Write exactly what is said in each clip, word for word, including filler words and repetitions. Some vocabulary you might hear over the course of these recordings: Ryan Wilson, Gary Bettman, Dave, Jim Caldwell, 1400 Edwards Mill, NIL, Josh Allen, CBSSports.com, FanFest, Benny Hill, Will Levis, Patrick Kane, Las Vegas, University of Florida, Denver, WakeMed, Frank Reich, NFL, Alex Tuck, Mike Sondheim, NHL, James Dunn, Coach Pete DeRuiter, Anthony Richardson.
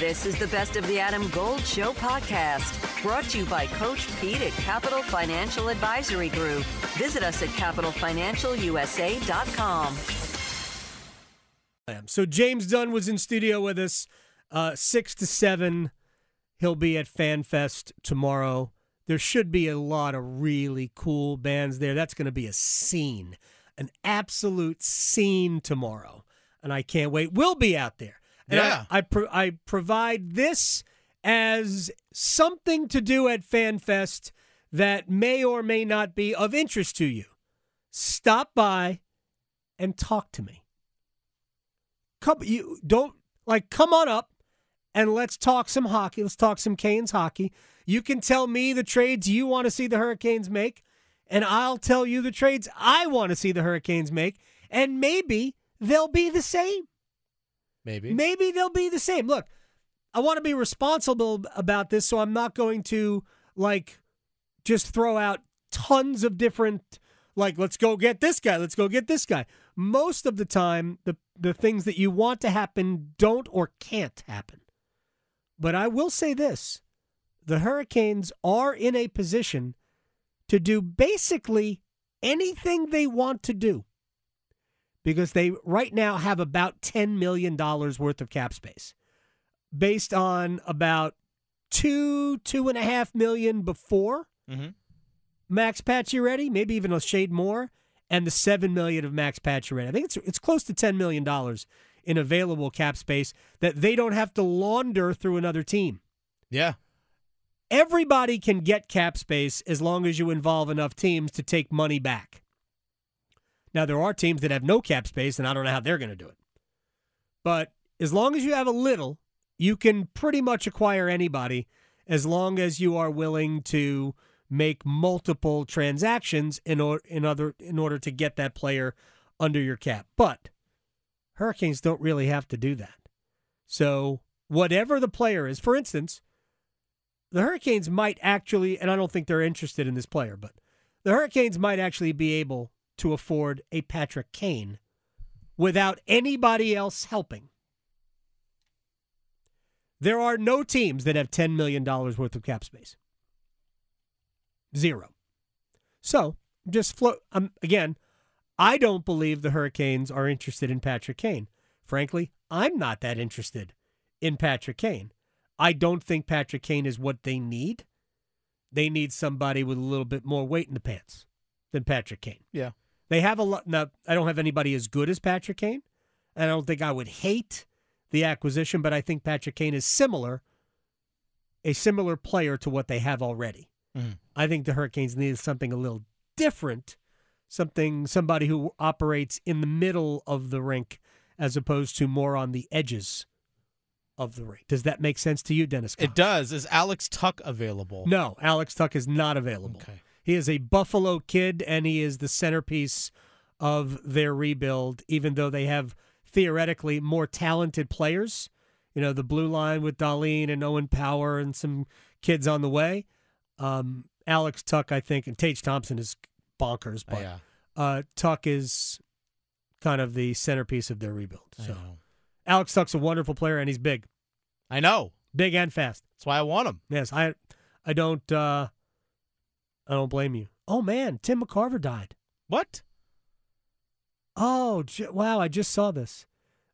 This is the Best of the Adam Gold Show podcast, brought to you by Coach Pete at Capital Financial Advisory Group. Visit us at Capital Financial U S A dot com. So James Dunn was in studio with us, uh, six to seven. He'll be at FanFest tomorrow. There should be a lot of really cool bands there. That's going to be a scene, an absolute scene tomorrow, and I can't wait. We'll be out there. And yeah, I I, pro- I provide this as something to do at FanFest that may or may not be of interest to you. Stop by and talk to me. Come, you don't like. Come on up, and let's talk some hockey. Let's talk some Canes hockey. You can tell me the trades you want to see the Hurricanes make, and I'll tell you the trades I want to see the Hurricanes make, and maybe they'll be the same. Maybe, maybe they'll be the same. Look, I want to be responsible about this, so I'm not going to like just throw out tons of different. Like, let's go get this guy. Let's go get this guy. Most of the time, the the things that you want to happen don't or can't happen. But I will say this. The Hurricanes are in a position to do basically anything they want to do because they right now have about ten million dollars worth of cap space based on about two, two and a half million before. Mm-hmm. Max Pacioretty, maybe even a shade more, and the seven million dollars of Max Pacioretty. I think it's it's close to ten million dollars in available cap space that they don't have to launder through another team. Yeah. Everybody can get cap space as long as you involve enough teams to take money back. Now, there are teams that have no cap space, and I don't know how they're going to do it. But as long as you have a little, you can pretty much acquire anybody as long as you are willing to make multiple transactions in or, in other in order to get that player under your cap. But Hurricanes don't really have to do that. So whatever the player is, for instance, the Hurricanes might actually, and I don't think they're interested in this player, but the Hurricanes might actually be able to afford a Patrick Kane without anybody else helping. There are no teams that have ten million dollars worth of cap space. Zero. So, just float. Um, again, I don't believe the Hurricanes are interested in Patrick Kane. Frankly, I'm not that interested in Patrick Kane. I don't think Patrick Kane is what they need. They need somebody with a little bit more weight in the pants than Patrick Kane. Yeah. They have a lot. Now, I don't have anybody as good as Patrick Kane. And I don't think I would hate the acquisition, but I think Patrick Kane is similar, a similar player to what they have already. Mm-hmm. I think the Hurricanes needed something a little different, something somebody who operates in the middle of the rink as opposed to more on the edges of the rink. Does that make sense to you, Dennis Cox? It does. Is Alex Tuck available? No, Alex Tuck is not available. Okay. He is a Buffalo kid, and he is the centerpiece of their rebuild, even though they have theoretically more talented players. You know, the blue line with Dahlin and Owen Power and some kids on the way. Um, Alex Tuck, I think, and Tage Thompson is bonkers, but oh, yeah. uh, Tuck is kind of the centerpiece of their rebuild. So I know. Alex Tuck's a wonderful player, and he's big. I know, big and fast. That's why I want him. Yes, I, I don't, uh, I don't blame you. Oh man, Tim McCarver died. What? Oh wow, I just saw this.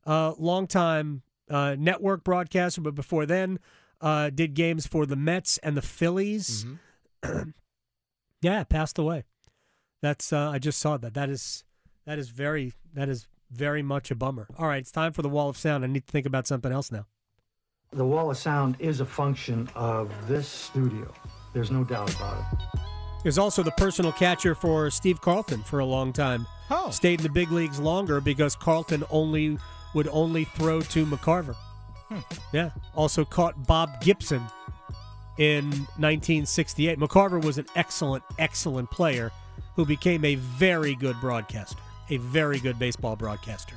Uh, long time uh, network broadcaster, but before then. Uh, did games for the Mets and the Phillies. Mm-hmm. Yeah, passed away. That's uh, I just saw that. That is that is very that is very much a bummer. All right, it's time for the Wall of Sound. I need to think about something else now. The Wall of Sound is a function of this studio. There's no doubt about it. He was also the personal catcher for Steve Carlton for a long time. Oh. Stayed in the big leagues longer because Carlton only would only throw to McCarver. Hmm. Yeah. Also caught Bob Gibson in nineteen sixty-eight. McCarver was an excellent, excellent player who became a very good broadcaster, a very good baseball broadcaster.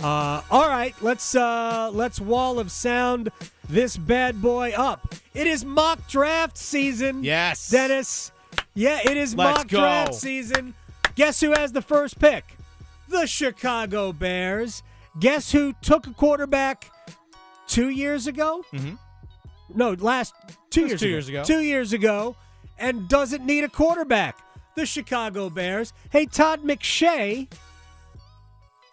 Uh, all right, let's uh, let's Wall of Sound this bad boy up. It is mock draft season. Yes, Dennis. Yeah, it is let's mock go. draft season. Guess who has the first pick? The Chicago Bears. Guess who took a quarterback? two years ago? Mm-hmm. No, last two, years, two ago. years ago. Two years ago, and doesn't need a quarterback. The Chicago Bears. Hey, Todd McShay,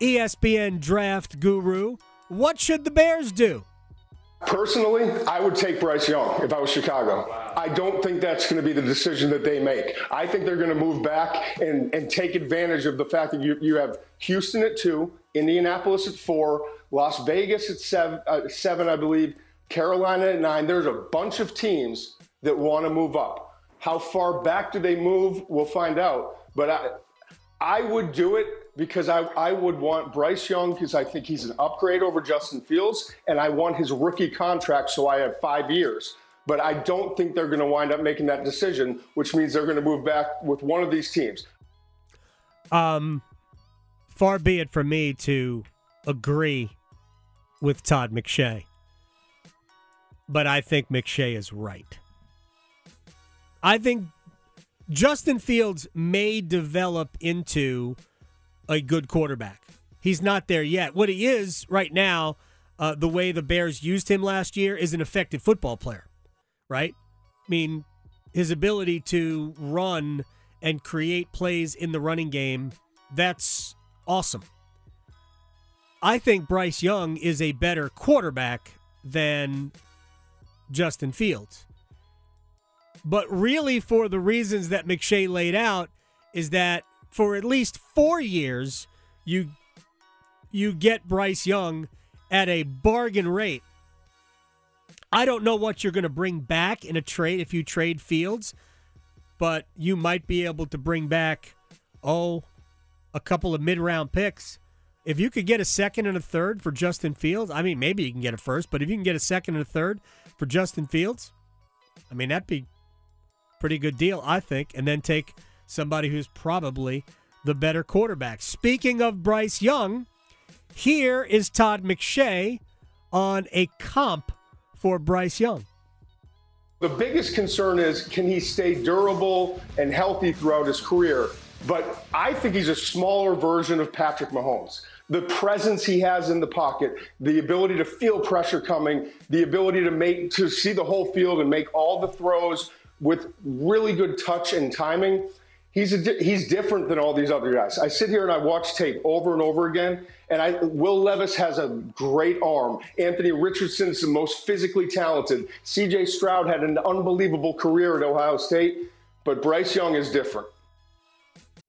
E S P N draft guru, what should the Bears do? Personally, I would take Bryce Young if I was Chicago. Wow. I don't think that's going to be the decision that they make. I think they're going to move back and, and take advantage of the fact that you, you have Houston at two, Indianapolis at four, Las Vegas at seven, uh, seven, I believe, Carolina at nine. There's a bunch of teams that want to move up. How far back do they move? We'll find out. But I, I would do it. Because I, I would want Bryce Young because I think he's an upgrade over Justin Fields, and I want his rookie contract, so I have five years. But I don't think they're going to wind up making that decision, which means they're going to move back with one of these teams. Um, far be it from me to agree with Todd McShay, but I think McShay is right. I think Justin Fields may develop into a good quarterback. He's not there yet. What he is right now, uh, the way the Bears used him last year, is an effective football player, right? I mean, his ability to run and create plays in the running game, that's awesome. I think Bryce Young is a better quarterback than Justin Fields. But really, for the reasons that McShay laid out, is that for at least four years, you you get Bryce Young at a bargain rate. I don't know what you're going to bring back in a trade if you trade Fields, but you might be able to bring back, oh, a couple of mid-round picks. If you could get a second and a third for Justin Fields, I mean, maybe you can get a first, but if you can get a second and a third for Justin Fields, I mean, that'd be a pretty good deal, I think, and then take somebody who's probably the better quarterback. Speaking of Bryce Young, here is Todd McShay on a comp for Bryce Young. The biggest concern is, can he stay durable and healthy throughout his career? But I think he's a smaller version of Patrick Mahomes. The presence he has in the pocket, the ability to feel pressure coming, the ability to make to see the whole field and make all the throws with really good touch and timing. He's a, he's different than all these other guys. I sit here and I watch tape over and over again, and I, Will Levis has a great arm. Anthony Richardson is the most physically talented. C J Stroud had an unbelievable career at Ohio State, but Bryce Young is different.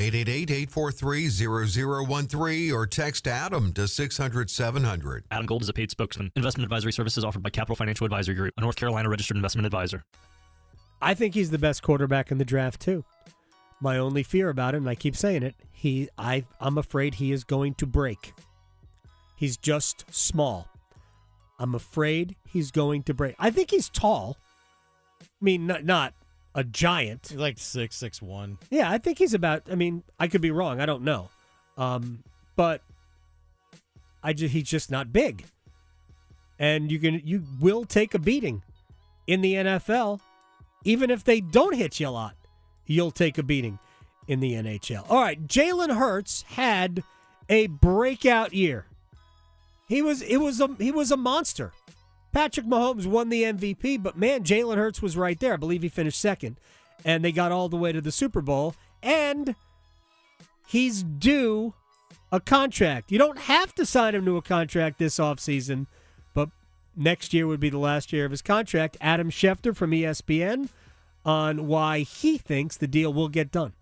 eight eight eight, eight four three, zero zero one three or text Adam to six hundred, seven hundred. Adam Gold is a paid spokesman. Investment advisory services offered by Capital Financial Advisory Group, a North Carolina registered investment advisor. I think he's the best quarterback in the draft, too. My only fear about it, and I keep saying it, he, I, I'm afraid he is going to break. He's just small. I'm afraid he's going to break. I think he's tall. I mean, not... not a giant. He's like six, six, one. Yeah, I think he's about, I mean, I could be wrong. I don't know. Um, but I just, he's just not big. And you can you will take a beating in the N F L. Even if they don't hit you a lot, you'll take a beating in the N H L. All right, Jalen Hurts had a breakout year. He was it was a he was a monster. Patrick Mahomes won the M V P, but man, Jalen Hurts was right there. I believe he finished second, and they got all the way to the Super Bowl, and he's due a contract. You don't have to sign him to a contract this offseason, but next year would be the last year of his contract. Adam Schefter from E S P N on why he thinks the deal will get done.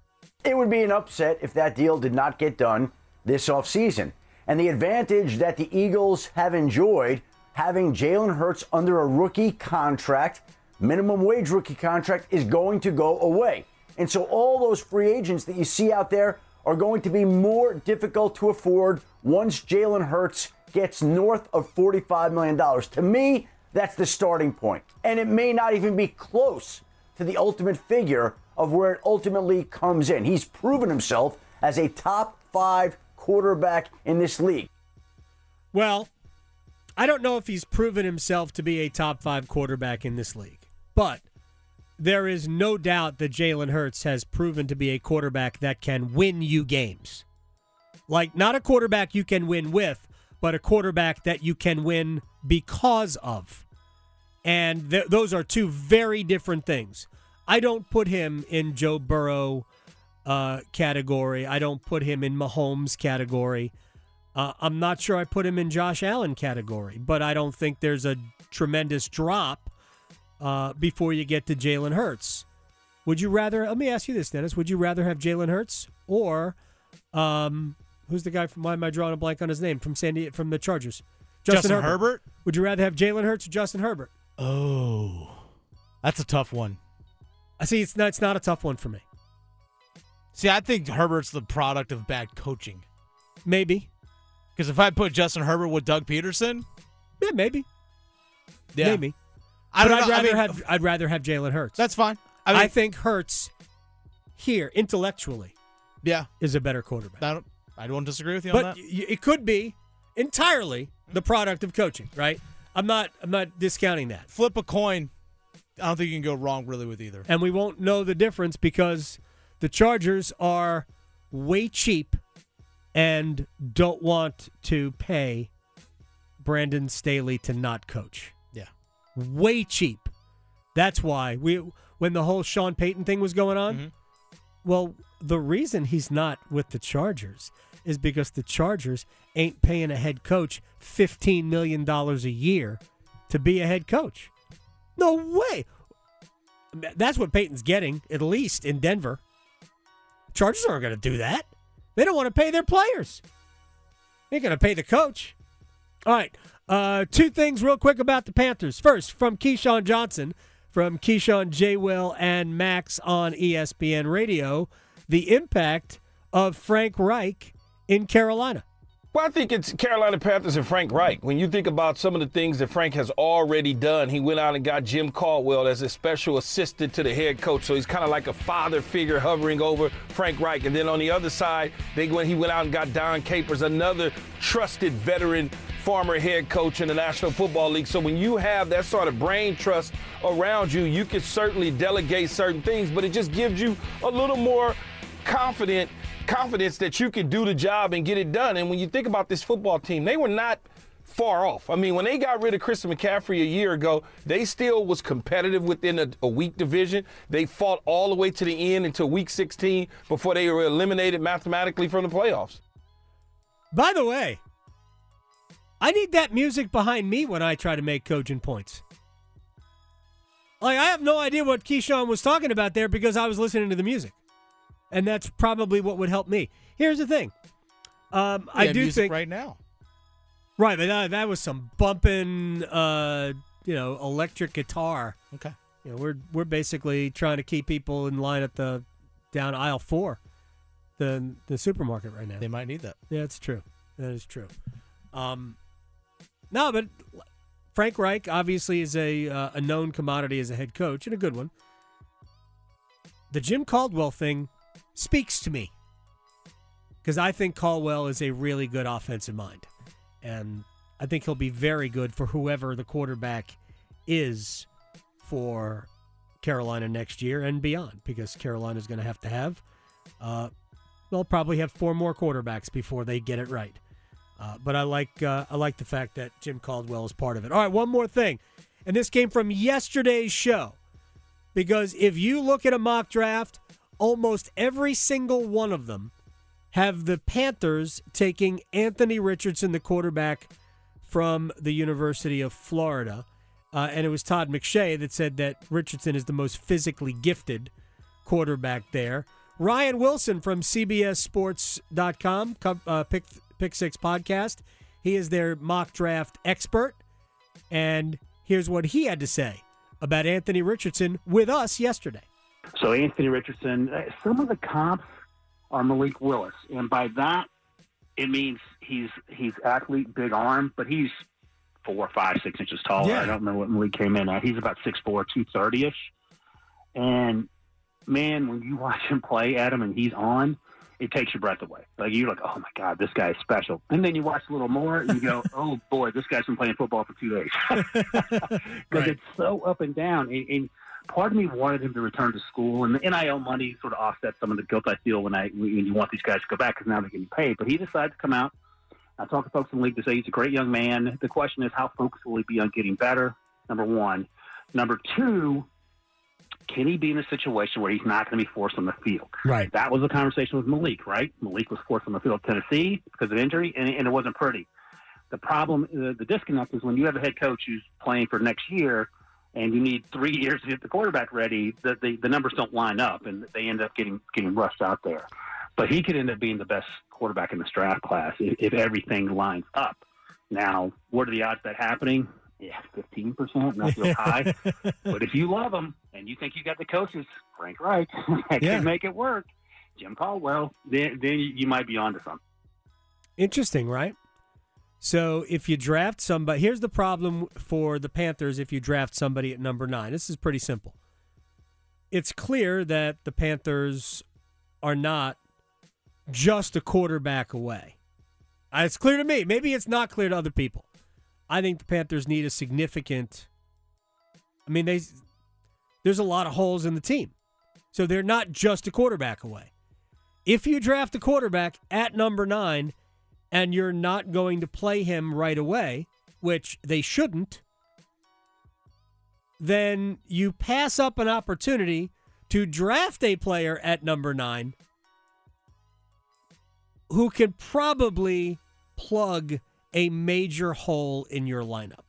It would be an upset if that deal did not get done this offseason, and the advantage that the Eagles have enjoyed having Jalen Hurts under a rookie contract, minimum wage rookie contract, is going to go away. And so all those free agents that you see out there are going to be more difficult to afford once Jalen Hurts gets north of forty-five million dollars. To me, that's the starting point. And it may not even be close to the ultimate figure of where it ultimately comes in. He's proven himself as a top five quarterback in this league. Well, I don't know if he's proven himself to be a top five quarterback in this league, but there is no doubt that Jalen Hurts has proven to be a quarterback that can win you games. Like, not a quarterback you can win with, but a quarterback that you can win because of. And th- those are two very different things. I don't put him in Joe Burrow uh, category. I don't put him in Mahomes category. Uh, I'm not sure I put him in Josh Allen category, but I don't think there's a tremendous drop uh, before you get to Jalen Hurts. Would you rather, let me ask you this, Dennis, would you rather have Jalen Hurts or, um, who's the guy from, why am I drawing a blank on his name, from San Diego, from the Chargers? Justin, Justin Herbert. Herbert? Would you rather have Jalen Hurts or Justin Herbert? Oh, that's a tough one. I see, it's not, it's not a tough one for me. See, I think Herbert's the product of bad coaching. Maybe. Because if I put Justin Herbert with Doug Peterson, yeah, maybe, yeah, maybe. I don't but I'd know. rather I mean, have I'd rather have Jalen Hurts. That's fine. I, mean, I think Hurts here intellectually, yeah, is a better quarterback. I don't, I don't disagree with you but on that. But it could be entirely the product of coaching, right? I'm not I'm not discounting that. Flip a coin. I don't think you can go wrong really with either. And we won't know the difference because the Chargers are way cheap and don't want to pay Brandon Staley to not coach. Yeah. Way cheap. That's why we when the whole Sean Payton thing was going on, mm-hmm. well, the reason he's not with the Chargers is because the Chargers ain't paying a head coach fifteen million dollars a year to be a head coach. No way. That's what Peyton's getting, at least in Denver. Chargers aren't going to do that. They don't want to pay their players. They're going to pay the coach. All right, uh, two things real quick about the Panthers. First, from Keyshawn Johnson, from Keyshawn, J. Will, and Max on E S P N Radio, the impact of Frank Reich in Carolina. Well, I think it's Carolina Panthers and Frank Reich. When you think about some of the things that Frank has already done, he went out and got Jim Caldwell as a special assistant to the head coach, so he's kind of like a father figure hovering over Frank Reich. And then on the other side, they went, he went out and got Don Capers, another trusted veteran former head coach in the National Football League. So when you have that sort of brain trust around you, you can certainly delegate certain things, but it just gives you a little more confident confidence that you could do the job and get it done. And when you think about this football team, they were not far off. I mean, when they got rid of Christian McCaffrey a year ago, they still was competitive within a, a weak division. They fought all the way to the end until week sixteen before they were eliminated mathematically from the playoffs. By the way, I need that music behind me when I try to make cogent points. Like, I have no idea what Keyshawn was talking about there because I was listening to the music. And that's probably what would help me. Here's the thing. Um, I do think right now. Right, but that, that was some bumping, uh, you know, electric guitar. Okay. You know, we're we're basically trying to keep people in line at the down aisle four, the the supermarket right now. They might need that. Yeah, it's true. That is true. Um, no, but Frank Reich obviously is a uh, a known commodity as a head coach and a good one. The Jim Caldwell thing speaks to me because I think Caldwell is a really good offensive mind, and I think he'll be very good for whoever the quarterback is for Carolina next year and beyond, because Carolina is going to have to have uh, they'll probably have four more quarterbacks before they get it right. Uh, but I like uh, I like the fact that Jim Caldwell is part of it. All right, one more thing, and this came from yesterday's show, because if you look at a mock draft, almost every single one of them have the Panthers taking Anthony Richardson, the quarterback from the University of Florida. Uh, and it was Todd McShay that said that Richardson is the most physically gifted quarterback there. Ryan Wilson from C B S Sports dot com, uh, Pick, Pick Six podcast. He is their mock draft expert. And here's what he had to say about Anthony Richardson with us yesterday. So Anthony Richardson, some of the comps are Malik Willis, and by that it means he's he's athlete, big arm, but he's four, five, six inches taller. Yeah. I don't know what Malik came in at. He's about six four, two thirty-ish. And, man, when you watch him play, Adam, and he's on, it takes your breath away. Like, you're like, oh, my God, this guy is special. And then you watch a little more, and you go, oh, boy, this guy's been playing football for two days. Because right. It's so up and down. And, and part of me wanted him to return to school, and the N I L money sort of offsets some of the guilt I feel when I when you want these guys to go back because now they're getting paid. But he decided to come out. I talked to folks in the league to say he's a great young man. The question is, how focused will he be on getting better, number one. Number two, can he be in a situation where he's not going to be forced on the field? Right. That was the conversation with Malik, right? Malik was forced on the field at Tennessee because of injury, and, and it wasn't pretty. The problem, the, the disconnect is when you have a head coach who's playing for next year and you need three years to get the quarterback ready, the, the, the numbers don't line up, and they end up getting, getting rushed out there. But he could end up being the best quarterback in this draft class if, if everything lines up. Now, what are the odds of that happening? Yeah, fifteen percent, not real high. But if you love him and you think you got the coaches, Frank Reich, that yeah. can make it work, Jim Caldwell, then, then you might be onto something. Interesting, right? So if you draft somebody, here's the problem for the Panthers if you draft somebody at number nine. This is pretty simple. It's clear that the Panthers are not just a quarterback away. It's clear to me. Maybe it's not clear to other people. I think the Panthers need a significant – I mean, they there's a lot of holes in the team. So they're not just a quarterback away. If you draft a quarterback at number nine and you're not going to play him right away, which they shouldn't, then you pass up an opportunity to draft a player at number nine who can probably plug – a major hole in your lineup.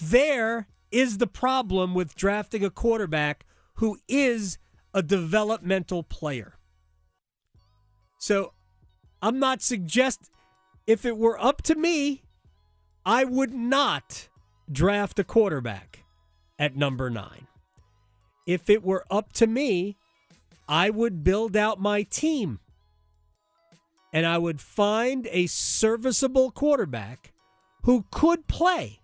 There is the problem with drafting a quarterback who is a developmental player. So I'm not suggest if it were up to me, I would not draft a quarterback at number nine. If it were up to me, I would build out my team. And I would find a serviceable quarterback who could play.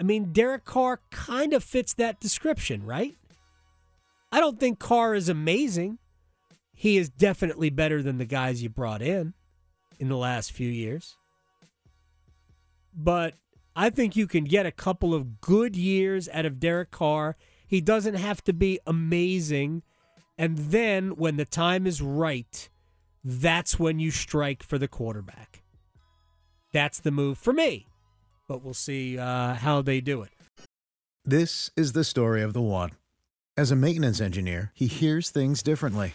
I mean, Derek Carr kind of fits that description, right? I don't think Carr is amazing. He is definitely better than the guys you brought in in the last few years. But I think you can get a couple of good years out of Derek Carr. He doesn't have to be amazing. And then when the time is right, that's when you strike for the quarterback. That's the move for me. But we'll see uh, how they do it. This is the story of the one. As a maintenance engineer, he hears things differently.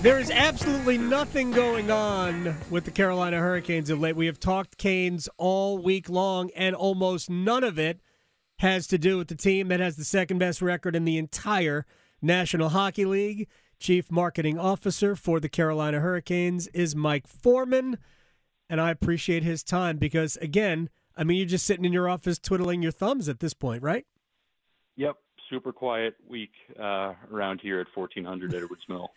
There is absolutely nothing going on with the Carolina Hurricanes of late. We have talked Canes all week long, and almost none of it has to do with the team that has the second best record in the entire National Hockey League. Chief Marketing Officer for the Carolina Hurricanes is Mike Forman. And I appreciate his time because, again, I mean, you're just sitting in your office twiddling your thumbs at this point, right? Yep. Super quiet week uh, around here at fourteen hundred Edwards Mill.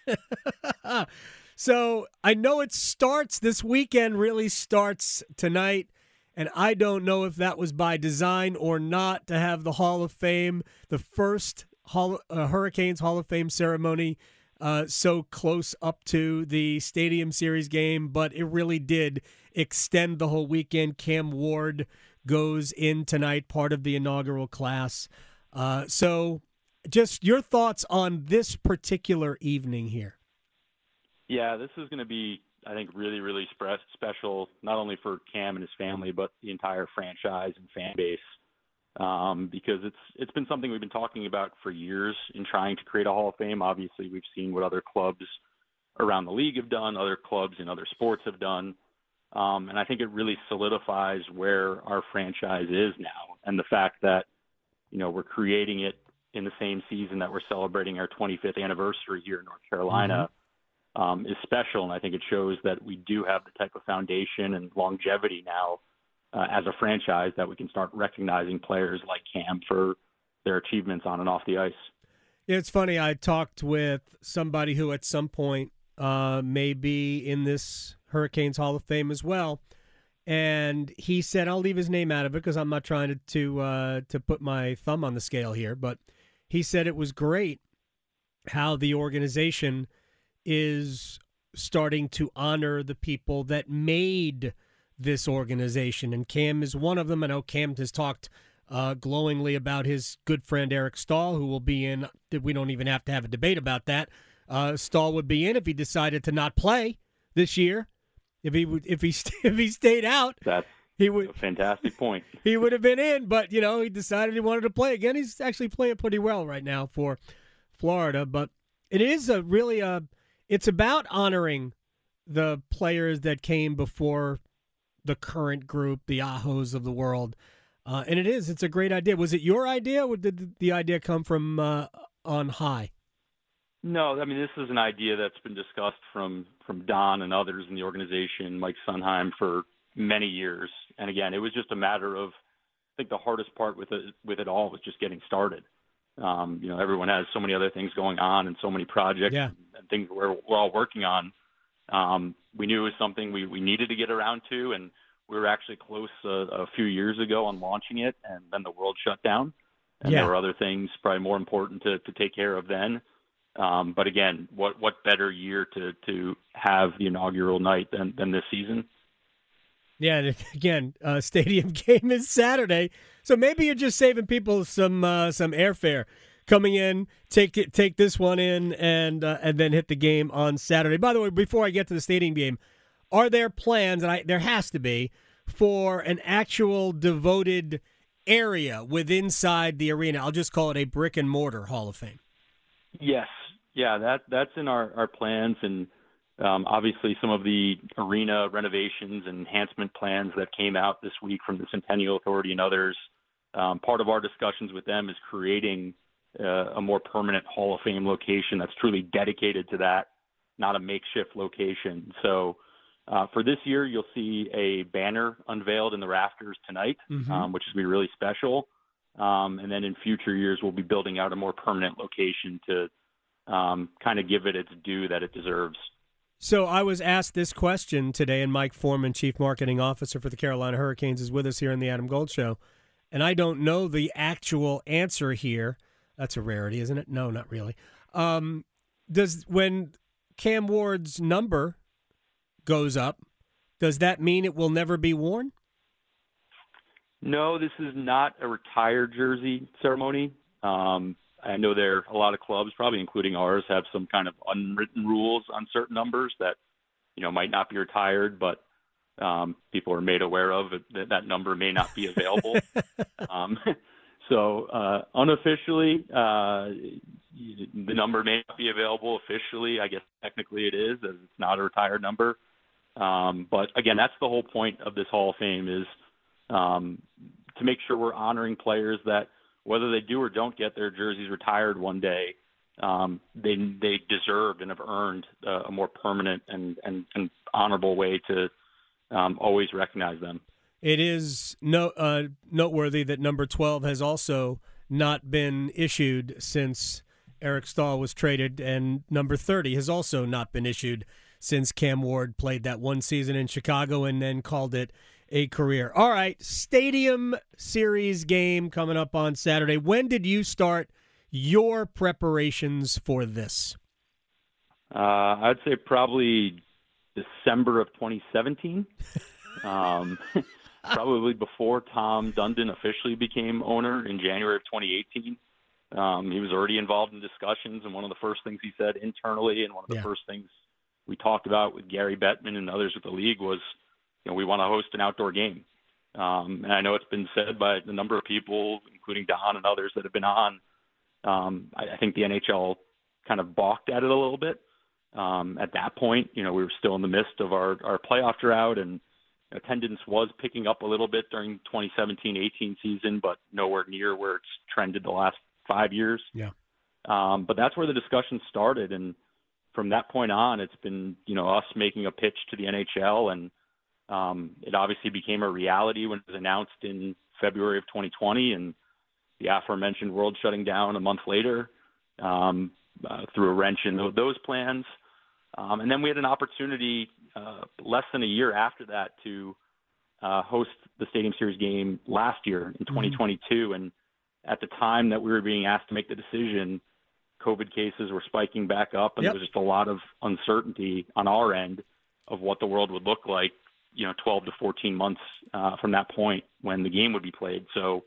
So I know it starts this weekend, really starts tonight. And I don't know if that was by design or not to have the Hall of Fame, the first Hall, uh, Hurricanes Hall of Fame ceremony Uh, so close up to the Stadium Series game, but it really did extend the whole weekend. Cam Ward goes in tonight, part of the inaugural class. Uh, so just your thoughts on this particular evening here. Yeah, this is going to be, I think, really, really sp- special, not only for Cam and his family, but the entire franchise and fan base. Um, because it's it's been something we've been talking about for years in trying to create a Hall of Fame. Obviously, we've seen what other clubs around the league have done, other clubs in other sports have done. Um, and I think it really solidifies where our franchise is now, and the fact that, you know, we're creating it in the same season that we're celebrating our twenty-fifth anniversary here in North Carolina mm-hmm. um, is special. And I think it shows that we do have the type of foundation and longevity now uh, as a franchise that we can start recognizing players like Cam for their achievements on and off the ice. It's funny. I talked with somebody who at some point uh, may be in this Hurricanes Hall of Fame as well. And he said, I'll leave his name out of it because I'm not trying to to, uh, to put my thumb on the scale here, but he said it was great how the organization is starting to honor the people that made this organization. And Cam is one of them. I know Cam has talked uh, glowingly about his good friend Eric Staal, who will be in. We don't even have to have a debate about that. Uh, Staal would be in if he decided to not play this year. If he would, if he if he stayed out, that's he would. A fantastic point. He would have been in, but you know he decided he wanted to play again. He's actually playing pretty well right now for Florida. But it is a really a. It's about honoring the players that came before the current group, the Ahos of the world, uh, and it is. It's a great idea. Was it your idea, or did the idea come from uh, on high? No, I mean, this is an idea that's been discussed from, from Don and others in the organization, Mike Sondheim, for many years. And again, it was just a matter of, I think the hardest part with it, with it all was just getting started. Um, you know, everyone has so many other things going on and so many projects yeah. and, and things we're, we're all working on. Um, we knew it was something we, we needed to get around to, and we were actually close a, a few years ago on launching it, and then the world shut down. And yeah. there were other things probably more important to, to take care of then. Um, but again, what, what better year to, to have the inaugural night than, than this season? Yeah, and again, uh, stadium game is Saturday, so maybe you're just saving people some uh, some airfare coming in. Take it, take this one in, and uh, and then hit the game on Saturday. By the way, before I get to the stadium game, are there plans? And I, there has to be for an actual devoted area within inside the arena. I'll just call it a brick and mortar Hall of Fame. Yes. Yeah, that that's in our, our plans, and um, obviously some of the arena renovations and enhancement plans that came out this week from the Centennial Authority and others, um, part of our discussions with them is creating uh, a more permanent Hall of Fame location that's truly dedicated to that, not a makeshift location. So uh, for this year, you'll see a banner unveiled in the rafters tonight, mm-hmm. um, which is going to be really special. Um, and then in future years, we'll be building out a more permanent location to um, kind of give it its due that it deserves. So I was asked this question today, and Mike Forman, Chief Marketing Officer for the Carolina Hurricanes, is with us here on the Adam Gold Show. And I don't know the actual answer here. That's a rarity, isn't it? No, not really. Um, does when Cam Ward's number goes up, does that mean it will never be worn? No, this is not a retired jersey ceremony. Um, I know there a lot of clubs, probably including ours, have some kind of unwritten rules on certain numbers that, you know, might not be retired, but um, people are made aware of that that number may not be available. um, so uh, unofficially, uh, the number may not be available. Officially, I guess technically it is, as it's not a retired number. Um, but again, that's the whole point of this Hall of Fame is. Um, to make sure we're honoring players that whether they do or don't get their jerseys retired one day, um, they they deserved and have earned uh, a more permanent and, and, and honorable way to um, always recognize them. It is no, uh, noteworthy that number twelve has also not been issued since Eric Staal was traded, and number thirty has also not been issued since Cam Ward played that one season in Chicago and then called it a career. All right, Stadium Series game coming up on Saturday. When did you start your preparations for this? Uh, I'd say probably December of twenty seventeen, um, probably before Tom Dundon officially became owner in January of twenty eighteen. Um, he was already involved in discussions, and one of the first things he said internally and one of the yeah. first things we talked about with Gary Bettman and others at the league was, you know, we want to host an outdoor game. Um, and I know it's been said by a number of people, including Don and others that have been on. Um, I, I think the N H L kind of balked at it a little bit. Um, at that point, you know, we were still in the midst of our, our playoff drought, and attendance was picking up a little bit during twenty seventeen eighteen season, but nowhere near where it's trended the last five years. Yeah. Um, but that's where the discussion started. And from that point on, it's been, you know, us making a pitch to the N H L. And um, it obviously became a reality when it was announced in February of twenty twenty, and the aforementioned world shutting down a month later um, uh, threw a wrench in those plans. Um, and then we had an opportunity uh, less than a year after that to uh, host the Stadium Series game last year in twenty twenty-two. Mm-hmm. And at the time that we were being asked to make the decision, COVID cases were spiking back up, and yep. there was just a lot of uncertainty on our end of what the world would look like, you know, twelve to fourteen months uh, from that point when the game would be played. So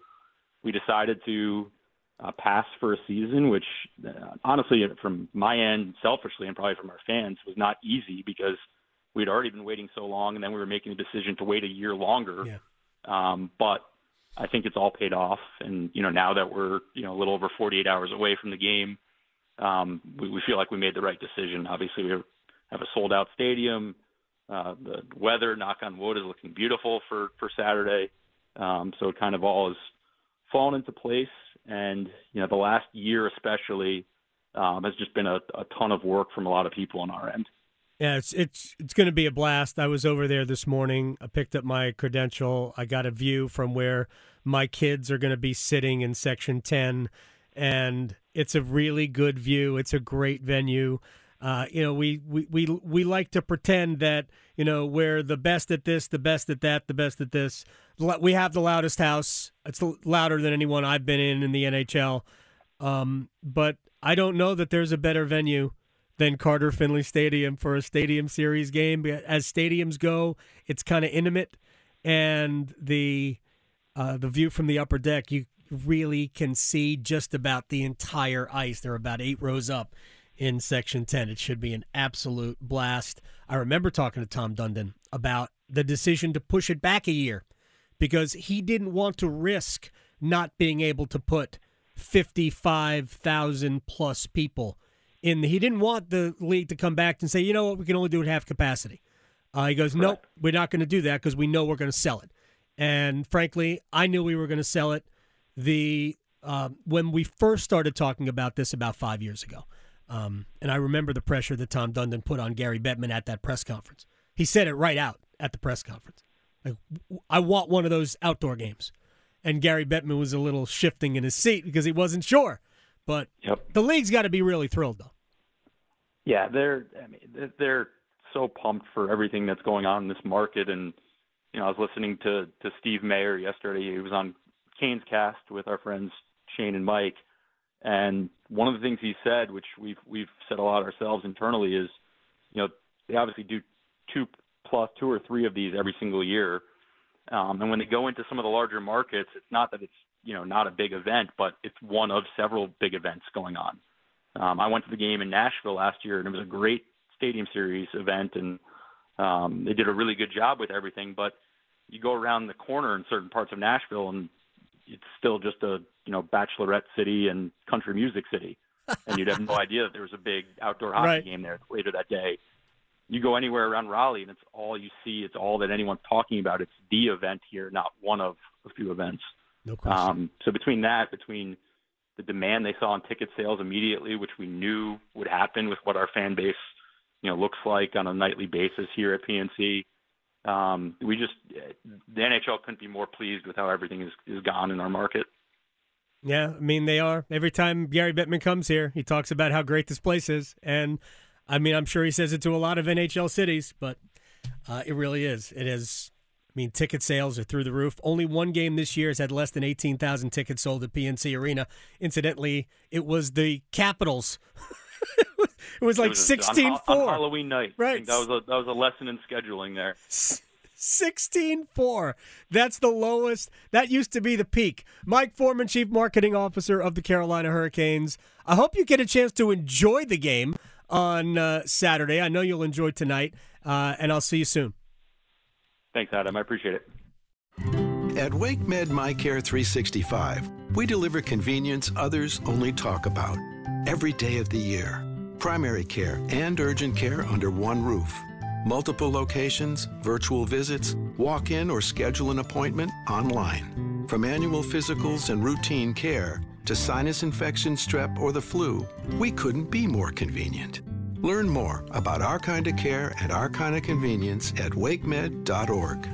we decided to Uh, pass for a season, which uh, honestly, from my end, selfishly, and probably from our fans, was not easy because we'd already been waiting so long, and then we were making the decision to wait a year longer. Yeah. Um, but I think it's all paid off, and you know, now that we're you know a little over forty-eight hours away from the game, um, we, we feel like we made the right decision. Obviously, we have a sold-out stadium. Uh, the weather, knock on wood, is looking beautiful for for Saturday. Um, so it kind of all is fallen into place. And, you know, the last year especially um, has just been a, a ton of work from a lot of people on our end. Yeah, it's it's it's going to be a blast. I was over there this morning. I picked up my credential. I got a view from where my kids are going to be sitting in Section ten, and it's a really good view. It's a great venue. Uh, you know, we, we, we, we like to pretend that, you know, we're the best at this, the best at that, the best at this. We have the loudest house. It's louder than anyone I've been in in the N H L. Um, but I don't know that there's a better venue than Carter Finley Stadium for a Stadium Series game. As stadiums go, it's kind of intimate. And the uh, the view from the upper deck, you really can see just about the entire ice. There are about eight rows up in Section ten. It should be an absolute blast. I remember talking to Tom Dundon about the decision to push it back a year because he didn't want to risk not being able to put fifty-five thousand plus people in. The, he didn't want the league to come back and say, you know what, we can only do it half capacity. Uh, he goes, nope, we're not going to do that because we know we're going to sell it. And frankly, I knew we were going to sell it. The uh, when we first started talking about this about five years ago, Um, and I remember the pressure that Tom Dundon put on Gary Bettman at that press conference. He said it right out at the press conference. Like, I want one of those outdoor games. And Gary Bettman was a little shifting in his seat because he wasn't sure. But yep. The league's got to be really thrilled, though. Yeah, they're I mean, they're so pumped for everything that's going on in this market. And you know, I was listening to to Steve Mayer yesterday. He was on Kane's Cast with our friends Shane and Mike. And one of the things he said, which we've we've said a lot ourselves internally, is, you know, they obviously do two plus two or three of these every single year, um, and when they go into some of the larger markets, it's not that it's you know not a big event, but it's one of several big events going on. Um, I went to the game in Nashville last year, and it was a great Stadium Series event, and um, they did a really good job with everything. But you go around the corner in certain parts of Nashville, and it's still just a you know bachelorette city and country music city, and you'd have no idea that there was a big outdoor hockey right. game there later that day. You go anywhere around Raleigh, and it's all you see. It's all that anyone's talking about. It's the event here, not one of a few events. No question. Um, so between that, between the demand they saw on ticket sales immediately, which we knew would happen with what our fan base you know looks like on a nightly basis here at P N C. Um, we just, the N H L couldn't be more pleased with how everything is, is gone in our market. Yeah, I mean, they are. Every time Gary Bettman comes here, he talks about how great this place is. And, I mean, I'm sure he says it to a lot of N H L cities, but uh, it really is. It is, I mean, ticket sales are through the roof. Only one game this year has had less than eighteen thousand tickets sold at P N C Arena. Incidentally, it was the Capitals. It was like sixteen four on, on Halloween night. Right, that was a that was a lesson in scheduling there. sixteen four. That's the lowest. That used to be the peak. Mike Forman, Chief Marketing Officer of the Carolina Hurricanes. I hope you get a chance to enjoy the game on uh, Saturday. I know you'll enjoy tonight, uh, and I'll see you soon. Thanks, Adam. I appreciate it. At WakeMed MyCare three sixty-five, we deliver convenience others only talk about every day of the year. Primary care and urgent care under one roof. Multiple locations, virtual visits, walk-in or schedule an appointment online. From annual physicals and routine care to sinus infection, strep, or the flu, we couldn't be more convenient. Learn more about our kind of care and our kind of convenience at wake med dot org.